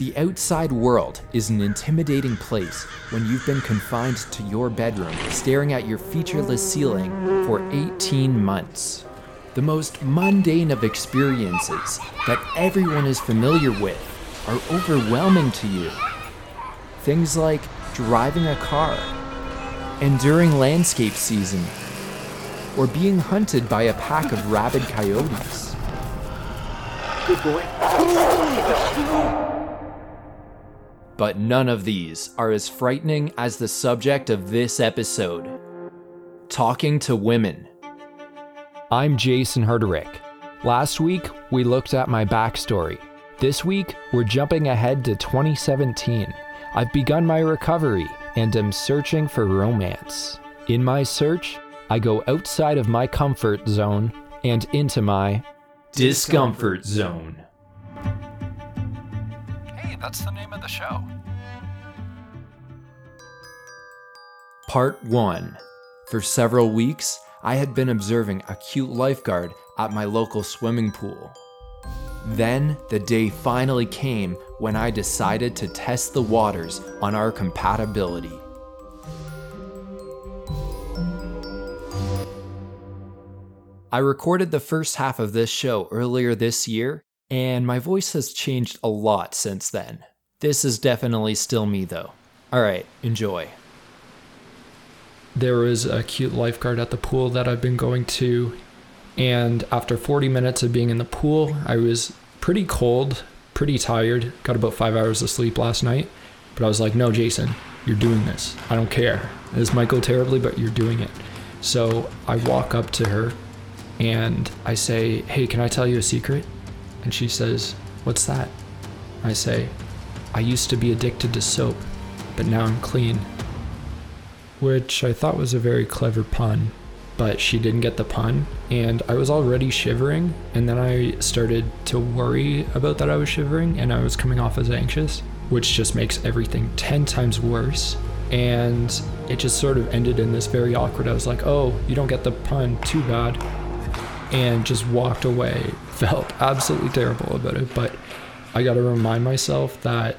The outside world is an intimidating place when you've been confined to your bedroom, staring at your featureless ceiling for 18 months. The most mundane of experiences that everyone is familiar with are overwhelming to you. Things like driving a car, enduring landscape season, or being hunted by a pack of rabid coyotes. Good boy. But none of these are as frightening as the subject of this episode, talking to women. I'm Jason Herterich. Last week, we looked at my backstory. This week, we're jumping ahead to 2017. I've begun my recovery and am searching for romance. In my search, I go outside of my comfort zone and into my discomfort zone. That's the name of the show. Part 1. For several weeks, I had been observing a cute lifeguard at my local swimming pool. Then, the day finally came when I decided to test the waters on our compatibility. I recorded the first half of this show earlier this year, and my voice has changed a lot since then. This is definitely still me though. Alright, enjoy. There was a cute lifeguard at the pool that I've been going to, and after 40 minutes of being in the pool, I was pretty cold, pretty tired, got about 5 hours of sleep last night, but I was like, no Jason, you're doing this. I don't care. This might go terribly, but you're doing it. So I walk up to her and I say, hey, can I tell you a secret? And she says, what's that? I say, I used to be addicted to soap, but now I'm clean. Which I thought was a very clever pun, but she didn't get the pun, and I was already shivering, and then I started to worry about that I was shivering, and I was coming off as anxious, which just makes everything 10 times worse. And it just sort of ended in this very awkward, I was like, oh, you don't get the pun, too bad. And just walked away. Felt absolutely terrible about it, but I gotta remind myself that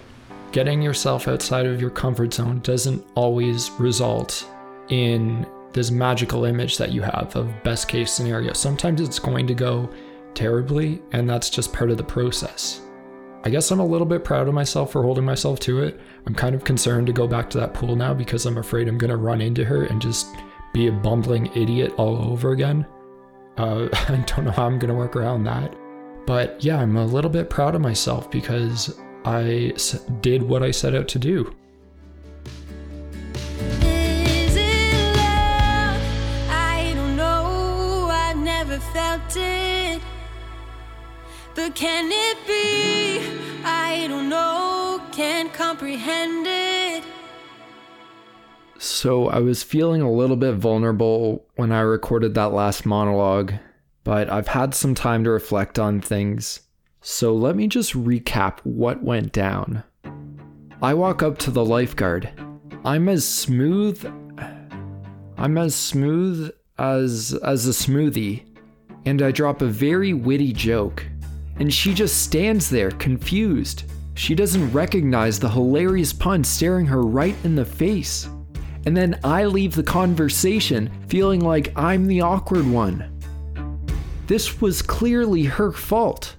getting yourself outside of your comfort zone doesn't always result in this magical image that you have of best case scenario. Sometimes it's going to go terribly, and that's just part of the process. I guess I'm a little bit proud of myself for holding myself to it. I'm kind of concerned to go back to that pool now because I'm afraid I'm gonna run into her and just be a bumbling idiot all over again. I don't know how I'm going to work around that. But yeah, I'm a little bit proud of myself because I did what I set out to do. Is it love? I don't know. I've never felt it. But can it be? I don't know. Can't comprehend it. So I was feeling a little bit vulnerable when I recorded that last monologue, but I've had some time to reflect on things. So let me just recap what went down. I walk up to the lifeguard. I'm as smooth as a smoothie, and I drop a very witty joke, and she just stands there confused. She doesn't recognize the hilarious pun staring her right in the face. And then I leave the conversation feeling like I'm the awkward one. This was clearly her fault.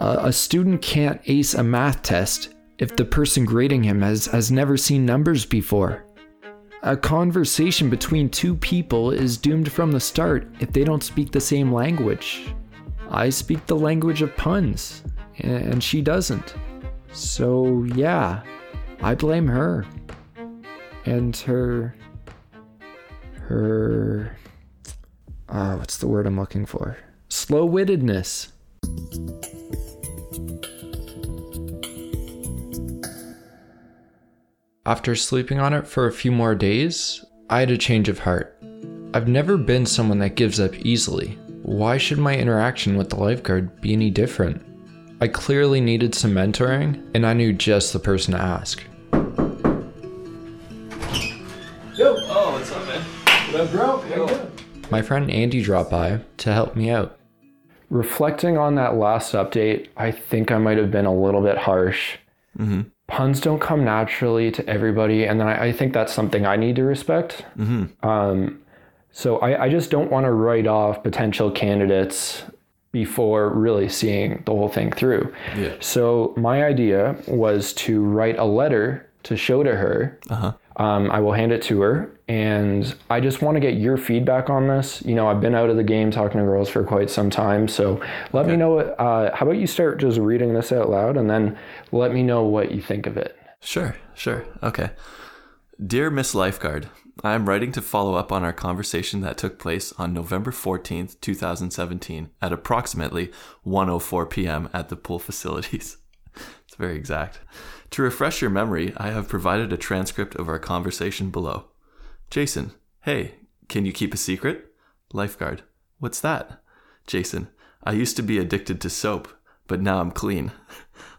A student can't ace a math test if the person grading him has never seen numbers before. A conversation between two people is doomed from the start if they don't speak the same language. I speak the language of puns, and she doesn't. So yeah, I blame her. And her, what's the word I'm looking for? Slow-wittedness. After sleeping on it for a few more days, I had a change of heart. I've never been someone that gives up easily. Why should my interaction with the lifeguard be any different? I clearly needed some mentoring, and I knew just the person to ask. My friend Andy dropped by to help me out. Reflecting on that last update, I think I might have been a little bit harsh. Mm-hmm. Puns don't come naturally to everybody. And then I think that's something I need to respect. Mm-hmm. So I just don't want to write off potential candidates before really seeing the whole thing through. Yeah. So my idea was to write a letter to show to her. Uh-huh. I will hand it to her. And I just want to get your feedback on this. You know, I've been out of the game talking to girls for quite some time. So let me know. How about you start just reading this out loud and then let me know what you think of it. Sure. Okay. Dear Miss Lifeguard, I am writing to follow up on our conversation that took place on November 14th, 2017 at approximately 1:04 p.m. at the pool facilities. It's very exact. To refresh your memory, I have provided a transcript of our conversation below. Jason, hey, can you keep a secret? Lifeguard, what's that? Jason, I used to be addicted to soap, but now I'm clean.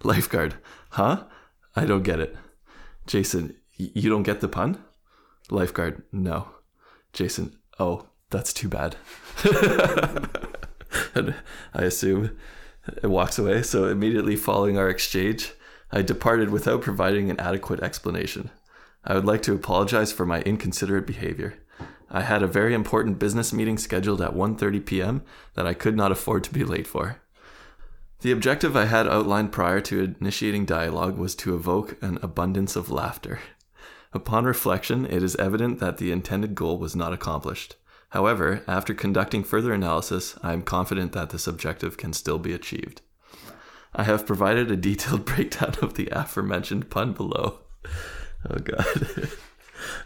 Lifeguard, huh? I don't get it. Jason, you don't get the pun? Lifeguard, no. Jason, oh, that's too bad. And I assume it walks away, so immediately following our exchange, I departed without providing an adequate explanation. I would like to apologize for my inconsiderate behavior. I had a very important business meeting scheduled at 1:30 p.m. that I could not afford to be late for. The objective I had outlined prior to initiating dialogue was to evoke an abundance of laughter. Upon reflection, it is evident that the intended goal was not accomplished. However, after conducting further analysis, I am confident that this objective can still be achieved. I have provided a detailed breakdown of the aforementioned pun below. Oh God.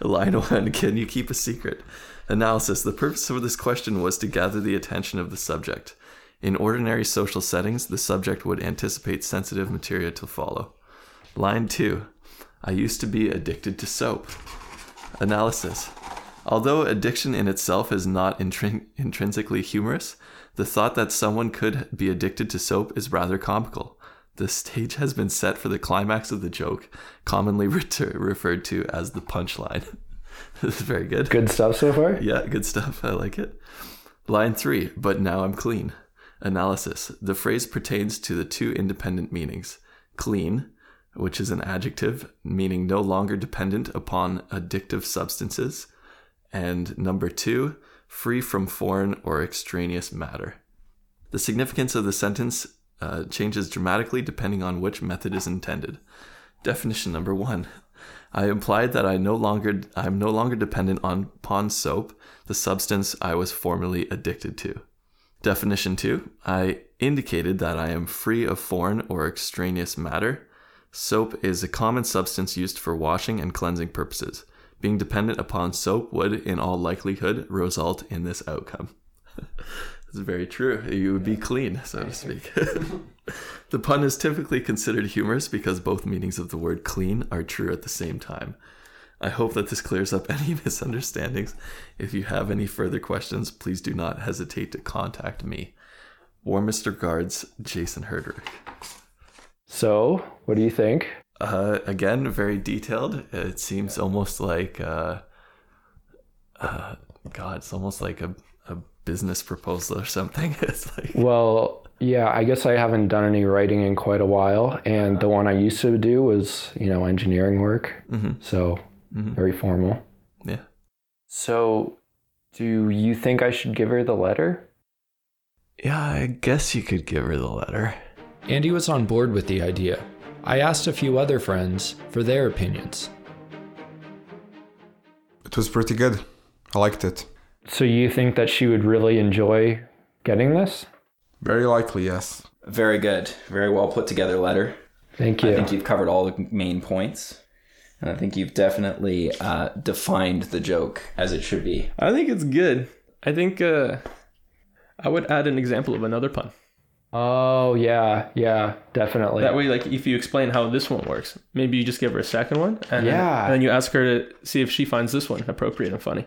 Line 1, can you keep a secret? Analysis. The purpose of this question was to gather the attention of the subject. In ordinary social settings, the subject would anticipate sensitive material to follow. Line 2, I used to be addicted to soap. Analysis. Although addiction in itself is not intrinsically humorous, the thought that someone could be addicted to soap is rather comical. The stage has been set for the climax of the joke, commonly referred to as the punchline. This is very good. Good stuff so far? Yeah, good stuff. I like it. Line 3, but now I'm clean. Analysis. The phrase pertains to the two independent meanings. Clean, which is an adjective, meaning no longer dependent upon addictive substances. And number 2, free from foreign or extraneous matter. The significance of the sentence changes dramatically depending on which method is intended. Definition number 1. I implied that I'm no longer dependent upon soap, the substance I was formerly addicted to. Definition 2. I indicated that I am free of foreign or extraneous matter. Soap is a common substance used for washing and cleansing purposes. Being dependent upon soap would, in all likelihood, result in this outcome. That's very true. You would be clean, so to speak. The pun is typically considered humorous because both meanings of the word clean are true at the same time. I hope that this clears up any misunderstandings. If you have any further questions, please do not hesitate to contact me. Warmest regards, Jason Herterich. So, what do you think? Again, very detailed. It seems almost like, God, it's almost like a business proposal or something. It's like, well, yeah, I guess I haven't done any writing in quite a while. And the one I used to do was, engineering work. Mm-hmm. So very formal. Yeah. So do you think I should give her the letter? Yeah, I guess you could give her the letter. Andy was on board with the idea. I asked a few other friends for their opinions. It was pretty good. I liked it. So you think that she would really enjoy getting this? Very likely, yes. Very good. Very well put together letter. Thank you. I think you've covered all the main points. And I think you've definitely defined the joke as it should be. I think it's good. I think I would add an example of another pun. Oh, yeah, definitely. That way, like, if you explain how this one works, maybe you just give her a second one. And then you ask her to see if she finds this one appropriate and funny.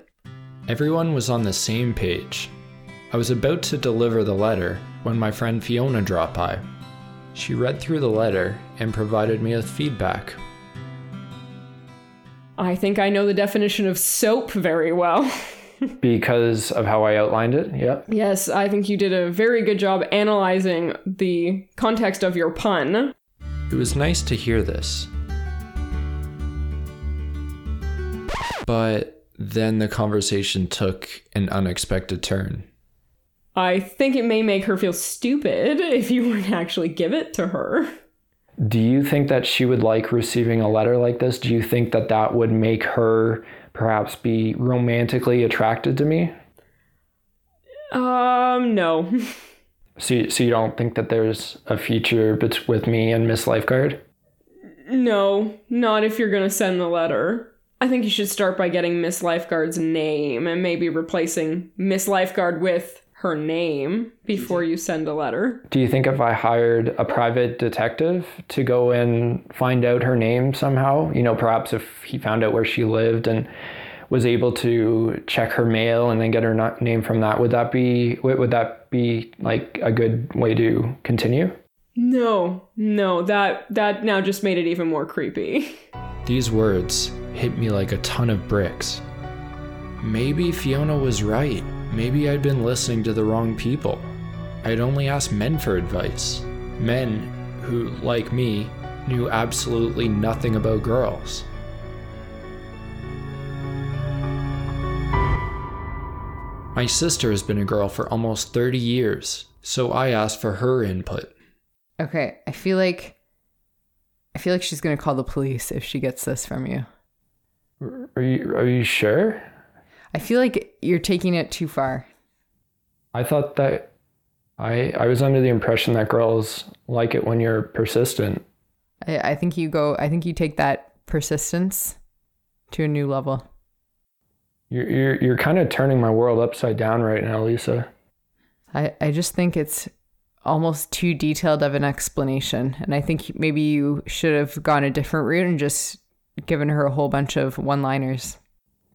Everyone was on the same page. I was about to deliver the letter when my friend Fiona dropped by. She read through the letter and provided me with feedback. I think I know the definition of soap very well. Because of how I outlined it, yeah. Yes, I think you did a very good job analyzing the context of your pun. It was nice to hear this. But then the conversation took an unexpected turn. I think it may make her feel stupid if you were to actually give it to her. Do you think that she would like receiving a letter like this? Do you think that that would make her perhaps be romantically attracted to me? No. So you don't think that there's a future with me and Miss Lifeguard? No, not if you're going to send the letter. I think you should start by getting Miss Lifeguard's name and maybe replacing Miss Lifeguard with her name before you send a letter. Do you think if I hired a private detective to go and find out her name somehow, perhaps if he found out where she lived and was able to check her mail and then get her name from that, would that be like a good way to continue? No, that now just made it even more creepy. These words hit me like a ton of bricks. Maybe Fiona was right. Maybe I'd been listening to the wrong people. I'd only asked men for advice. Men who, like me, knew absolutely nothing about girls. My sister has been a girl for almost 30 years, so I asked for her input. Okay, I feel like she's going to call the police if she gets this from you. Are you sure? I feel like you're taking it too far. I thought that I was under the impression that girls like it when you're persistent. I think you take that persistence to a new level. You're kind of turning my world upside down right now, Lisa. I just think it's almost too detailed of an explanation. And I think maybe you should have gone a different route and just given her a whole bunch of one-liners.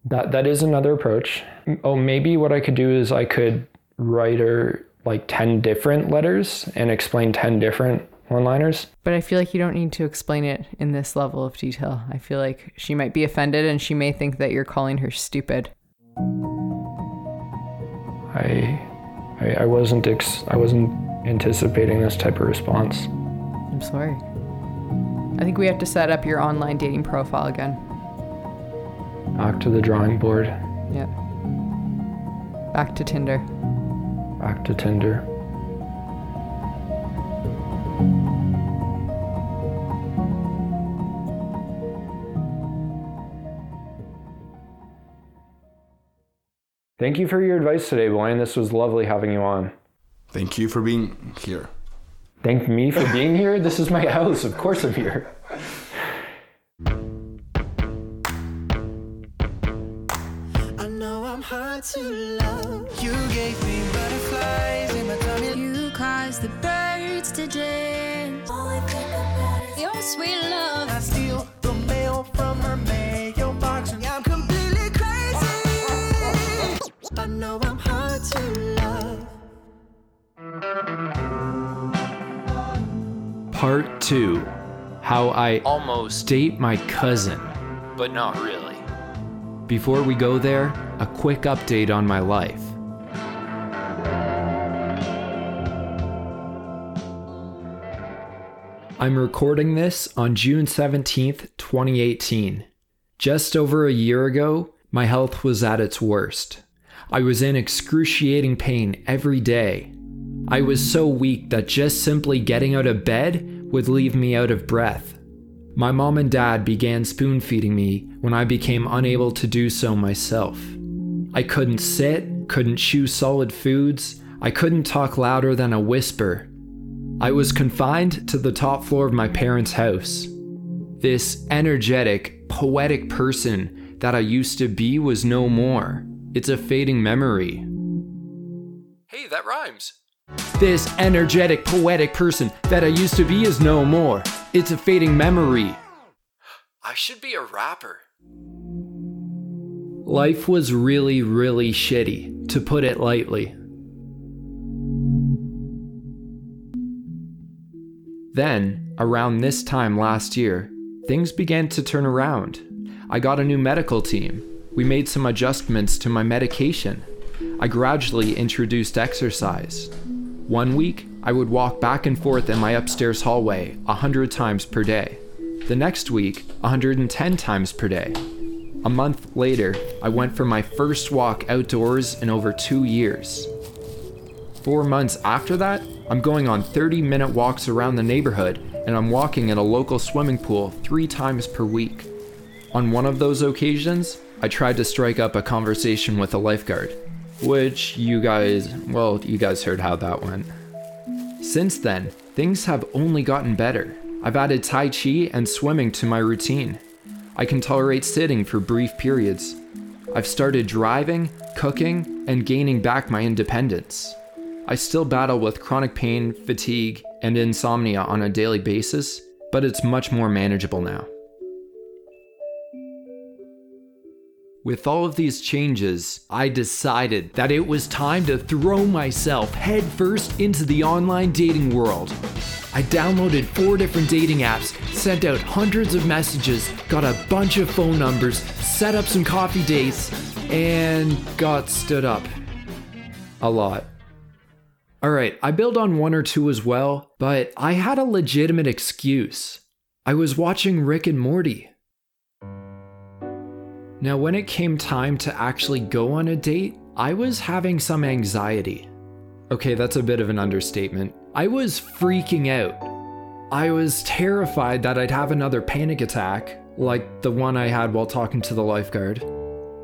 That is another approach. Oh, maybe what I could do is I could write her like 10 different letters and explain 10 different one-liners. But I feel like you don't need to explain it in this level of detail. I feel like she might be offended and she may think that you're calling her stupid. I wasn't anticipating this type of response. I'm sorry. I think we have to set up your online dating profile again. Back to the drawing board. Yeah. Back to Tinder. Thank you for your advice today, Blaine. This was lovely having you on. Thank you for being here. Thank me for being here? This is my house. Of course I'm here. I know I'm hard to love. You gave me butterflies in my tummy. You caused the birds to dance. All I think about is your sweet love. I steal the mail from her mailbox. I'm completely crazy. I know I'm hard to love. Part 2. How I almost date my cousin, but not really. Before we go there, a quick update on my life. I'm recording this on June 17th, 2018. Just over a year ago, my health was at its worst. I was in excruciating pain every day. I was so weak that just simply getting out of bed would leave me out of breath. My mom and dad began spoon-feeding me when I became unable to do so myself. I couldn't sit, couldn't chew solid foods, I couldn't talk louder than a whisper. I was confined to the top floor of my parents' house. This energetic, poetic person that I used to be was no more. It's a fading memory. Hey, that rhymes. This energetic, poetic person that I used to be is no more. It's a fading memory. I should be a rapper. Life was really, really shitty, to put it lightly. Then, around this time last year, things began to turn around. I got a new medical team. We made some adjustments to my medication. I gradually introduced exercise. One week, I would walk back and forth in my upstairs hallway 100 times per day. The next week, 110 times per day. A month later, I went for my first walk outdoors in over 2 years. 4 months after that, I'm going on 30-minute walks around the neighborhood, and I'm walking in a local swimming pool 3 times per week. On one of those occasions, I tried to strike up a conversation with a lifeguard, which you guys heard how that went. Since then, things have only gotten better. I've added Tai Chi and swimming to my routine. I can tolerate sitting for brief periods. I've started driving, cooking, and gaining back my independence. I still battle with chronic pain, fatigue, and insomnia on a daily basis, but it's much more manageable now. With all of these changes, I decided that it was time to throw myself headfirst into the online dating world. I downloaded 4 different dating apps, sent out hundreds of messages, got a bunch of phone numbers, set up some coffee dates, and got stood up. A lot. Alright, I bailed on 1 or 2 as well, but I had a legitimate excuse. I was watching Rick and Morty. Now, when it came time to actually go on a date, I was having some anxiety. Okay, that's a bit of an understatement. I was freaking out. I was terrified that I'd have another panic attack, like the one I had while talking to the lifeguard.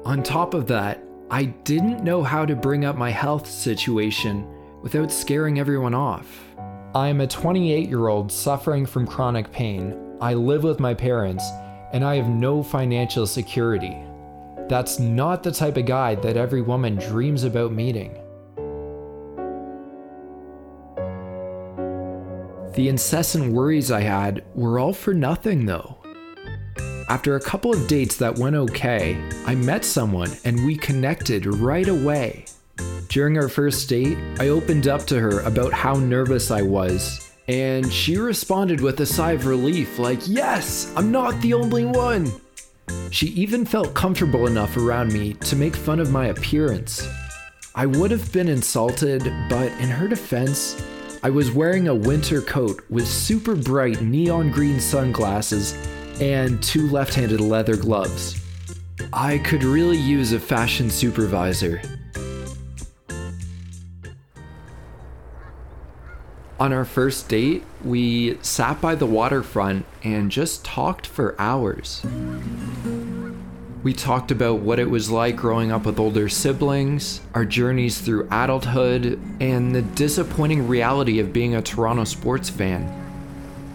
On top of that, I didn't know how to bring up my health situation without scaring everyone off. I am a 28-year-old suffering from chronic pain. I live with my parents, and I have no financial security. That's not the type of guy that every woman dreams about meeting. The incessant worries I had were all for nothing though. After a couple of dates that went okay, I met someone and we connected right away. During our first date, I opened up to her about how nervous I was, and she responded with a sigh of relief like, "Yes, I'm not the only one!" She even felt comfortable enough around me to make fun of my appearance. I would have been insulted, but in her defense, I was wearing a winter coat with super bright neon green sunglasses and 2 left-handed leather gloves. I could really use a fashion supervisor. On our first date, we sat by the waterfront and just talked for hours. We talked about what it was like growing up with older siblings, our journeys through adulthood, and the disappointing reality of being a Toronto sports fan.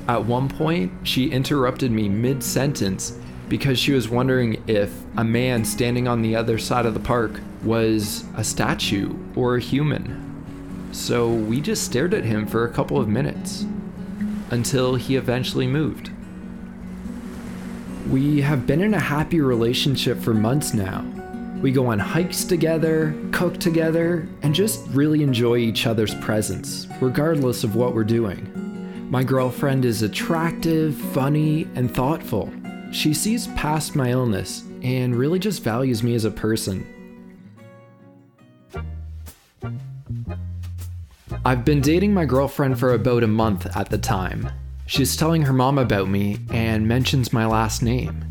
At one point, she interrupted me mid-sentence because she was wondering if a man standing on the other side of the park was a statue or a human. So we just stared at him for a couple of minutes, until he eventually moved. We have been in a happy relationship for months now. We go on hikes together, cook together, and just really enjoy each other's presence, regardless of what we're doing. My girlfriend is attractive, funny, and thoughtful. She sees past my illness and really just values me as a person. I've been dating my girlfriend for about a month at the time. She's telling her mom about me and mentions my last name.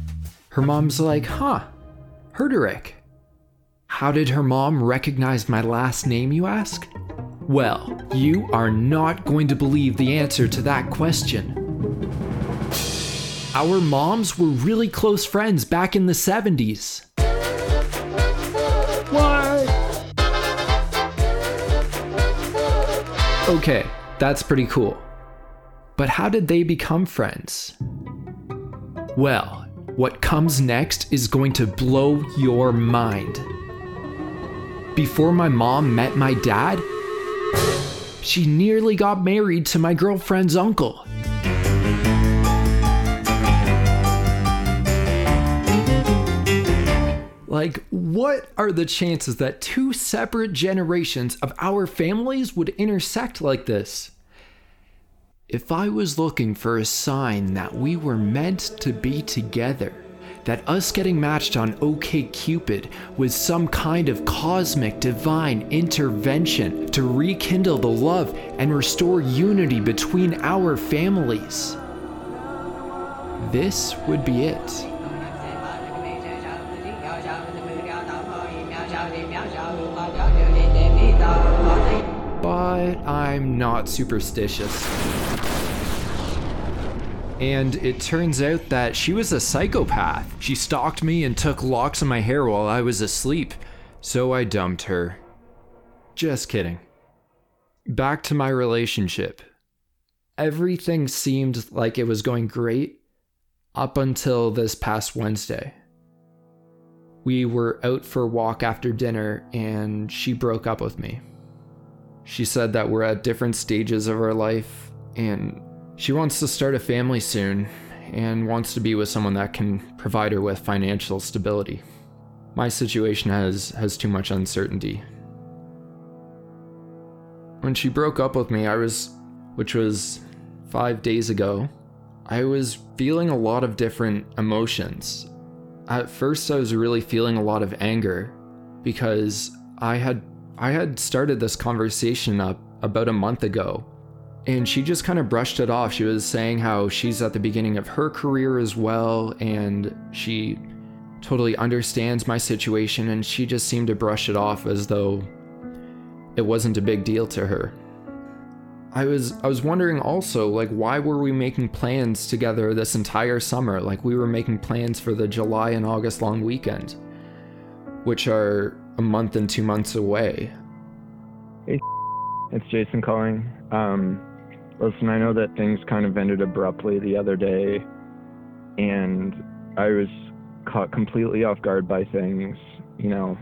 Her mom's like, "Huh, Herterich." How did her mom recognize my last name, you ask? Well, you are not going to believe the answer to that question. Our moms were really close friends back in the 70s. What? Okay, that's pretty cool. But how did they become friends? Well, what comes next is going to blow your mind. Before my mom met my dad, she nearly got married to my girlfriend's uncle. Like, what are the chances that 2 separate generations of our families would intersect like this? If I was looking for a sign that we were meant to be together, that us getting matched on OK Cupid was some kind of cosmic divine intervention to rekindle the love and restore unity between our families. This would be it. But I'm not superstitious. And it turns out that she was a psychopath. She stalked me and took locks of my hair while I was asleep, so I dumped her. Just kidding. Back to my relationship. Everything seemed like it was going great up until this past Wednesday. We were out for a walk after dinner and she broke up with me. She said that we're at different stages of our life and she wants to start a family soon and wants to be with someone that can provide her with financial stability. My situation has too much uncertainty. When she broke up with me, which was 5 days ago, I was feeling a lot of different emotions. At first, I was really feeling a lot of anger because I had started this conversation up about a month ago, and she just kind of brushed it off. She was saying how she's at the beginning of her career as well, and she totally understands my situation, and she just seemed to brush it off as though it wasn't a big deal to her. I was wondering also, like, why were we making plans together this entire summer? Like, we were making plans for the July and August long weekend, which are a month and 2 months away. Hey, it's Jason calling. Listen, I know that things kind of ended abruptly the other day, and I was caught completely off guard by things. You know,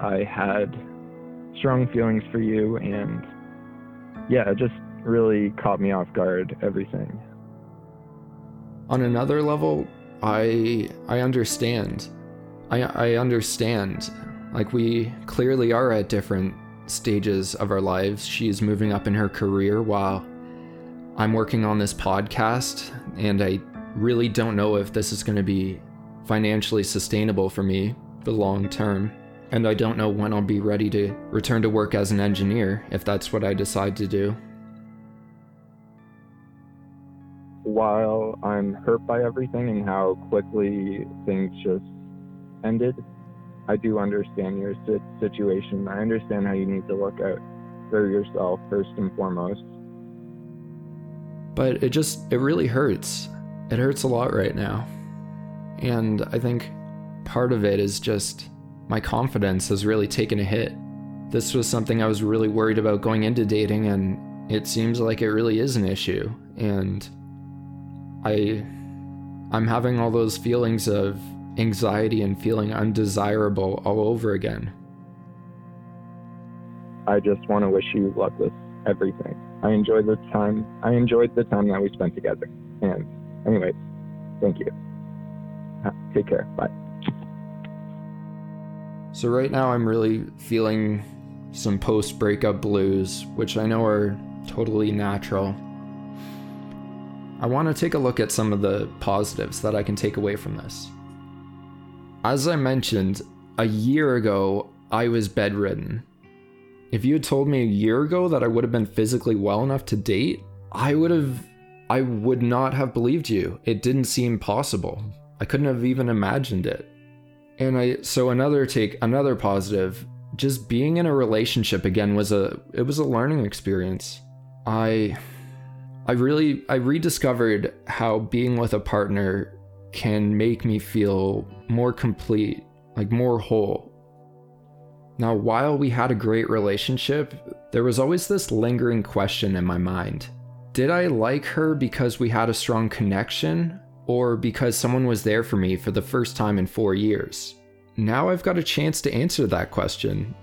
I had strong feelings for you, and yeah, it just really caught me off guard, everything. On another level, I understand. I understand. Like, we clearly are at different stages of our lives. She's moving up in her career while I'm working on this podcast, and I really don't know if this is going to be financially sustainable for me the long term, and I don't know when I'll be ready to return to work as an engineer if that's what I decide to do. While I'm hurt by everything and how quickly things just ended, I do understand your situation. I understand how you need to look out for yourself first and foremost. But it really hurts. It hurts a lot right now. And I think part of it is just my confidence has really taken a hit. This was something I was really worried about going into dating, and it seems like it really is an issue. And I'm having all those feelings of anxiety and feeling undesirable all over again. I just want to wish you luck with everything. I enjoyed the time that we spent together. And anyways, thank you. Take care. Bye. So right now I'm really feeling some post-breakup blues, which I know are totally natural. I want to take a look at some of the positives that I can take away from this. As I mentioned, a year ago, I was bedridden. If you had told me a year ago that I would have been physically well enough to date, I would not have believed you. It didn't seem possible. I couldn't have even imagined it. And another positive, just being in a relationship again was a learning experience. I rediscovered how being with a partner can make me feel more complete, like more whole. Now, while we had a great relationship, there was always this lingering question in my mind. Did I like her because we had a strong connection, or because someone was there for me for the first time in 4 years? Now I've got a chance to answer that question.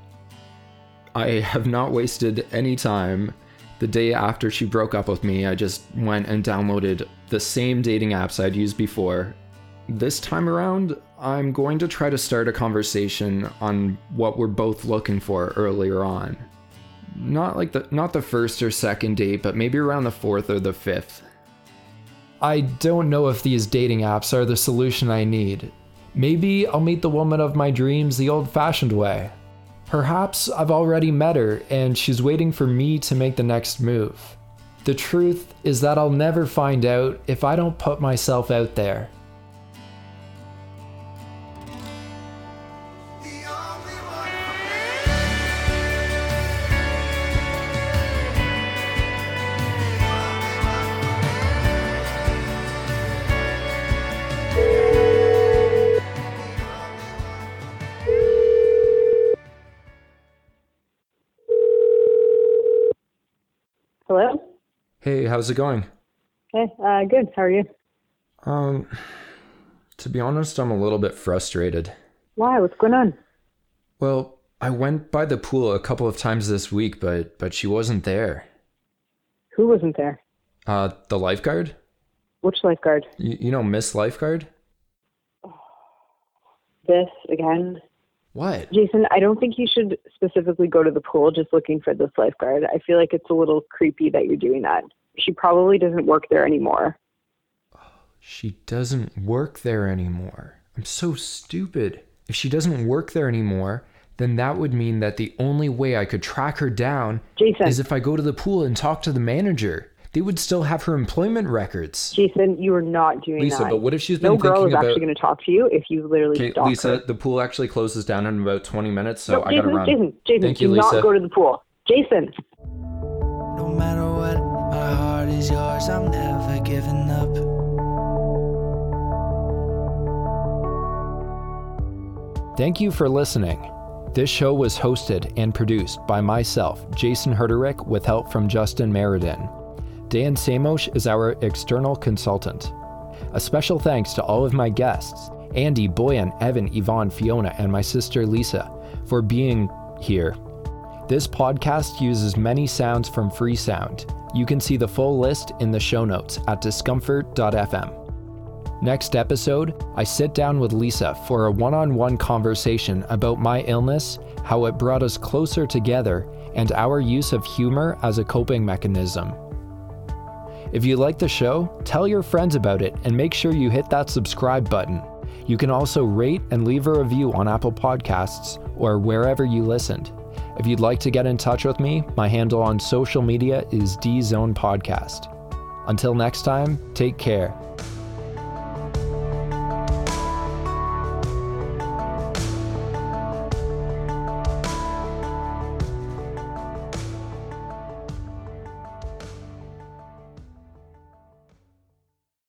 I have not wasted any time. The day after she broke up with me, I just went and downloaded the same dating apps I'd used before. This time around, I'm going to try to start a conversation on what we're both looking for earlier on. Not the first or second date, but maybe around the fourth or the fifth. I don't know if these dating apps are the solution I need. Maybe I'll meet the woman of my dreams the old-fashioned way. Perhaps I've already met her and she's waiting for me to make the next move. The truth is that I'll never find out if I don't put myself out there. Hello? Hey, how's it going? Hey, good. How are you? To be honest, I'm a little bit frustrated. Why? What's going on? Well, I went by the pool a couple of times this week, but she wasn't there. Who wasn't there? The lifeguard. Which lifeguard? You know, Miss Lifeguard? This again? What? Jason, I don't think you should specifically go to the pool just looking for this lifeguard. I feel like it's a little creepy that you're doing that. She probably doesn't work there anymore. She doesn't work there anymore. I'm so stupid. If she doesn't work there anymore, then that would mean that the only way I could track her down, Jason, is if I go to the pool and talk to the manager. They would still have her employment records. Jason, you are not doing Lisa, that. Lisa, but what if she's been thinking about... No girl is actually going to talk to you if you literally stalk Lisa, her. Lisa, the pool actually closes down in about 20 minutes, so I gotta run. Jason, thank you, Lisa. Do not go to the pool. Jason! No matter what, my heart is yours, I'm never giving up. Thank you for listening. This show was hosted and produced by myself, Jason Herterich, with help from Justin Maradin. Dan Samosh is our external consultant. A special thanks to all of my guests, Andy, Boyan, Evan, Yvonne, Fiona, and my sister Lisa, for being here. This podcast uses many sounds from Freesound. You can see the full list in the show notes at discomfort.fm. Next episode, I sit down with Lisa for a one-on-one conversation about my illness, how it brought us closer together, and our use of humor as a coping mechanism. If you like the show, tell your friends about it and make sure you hit that subscribe button. You can also rate and leave a review on Apple Podcasts or wherever you listened. If you'd like to get in touch with me, my handle on social media is DZonePodcast. Until next time, take care.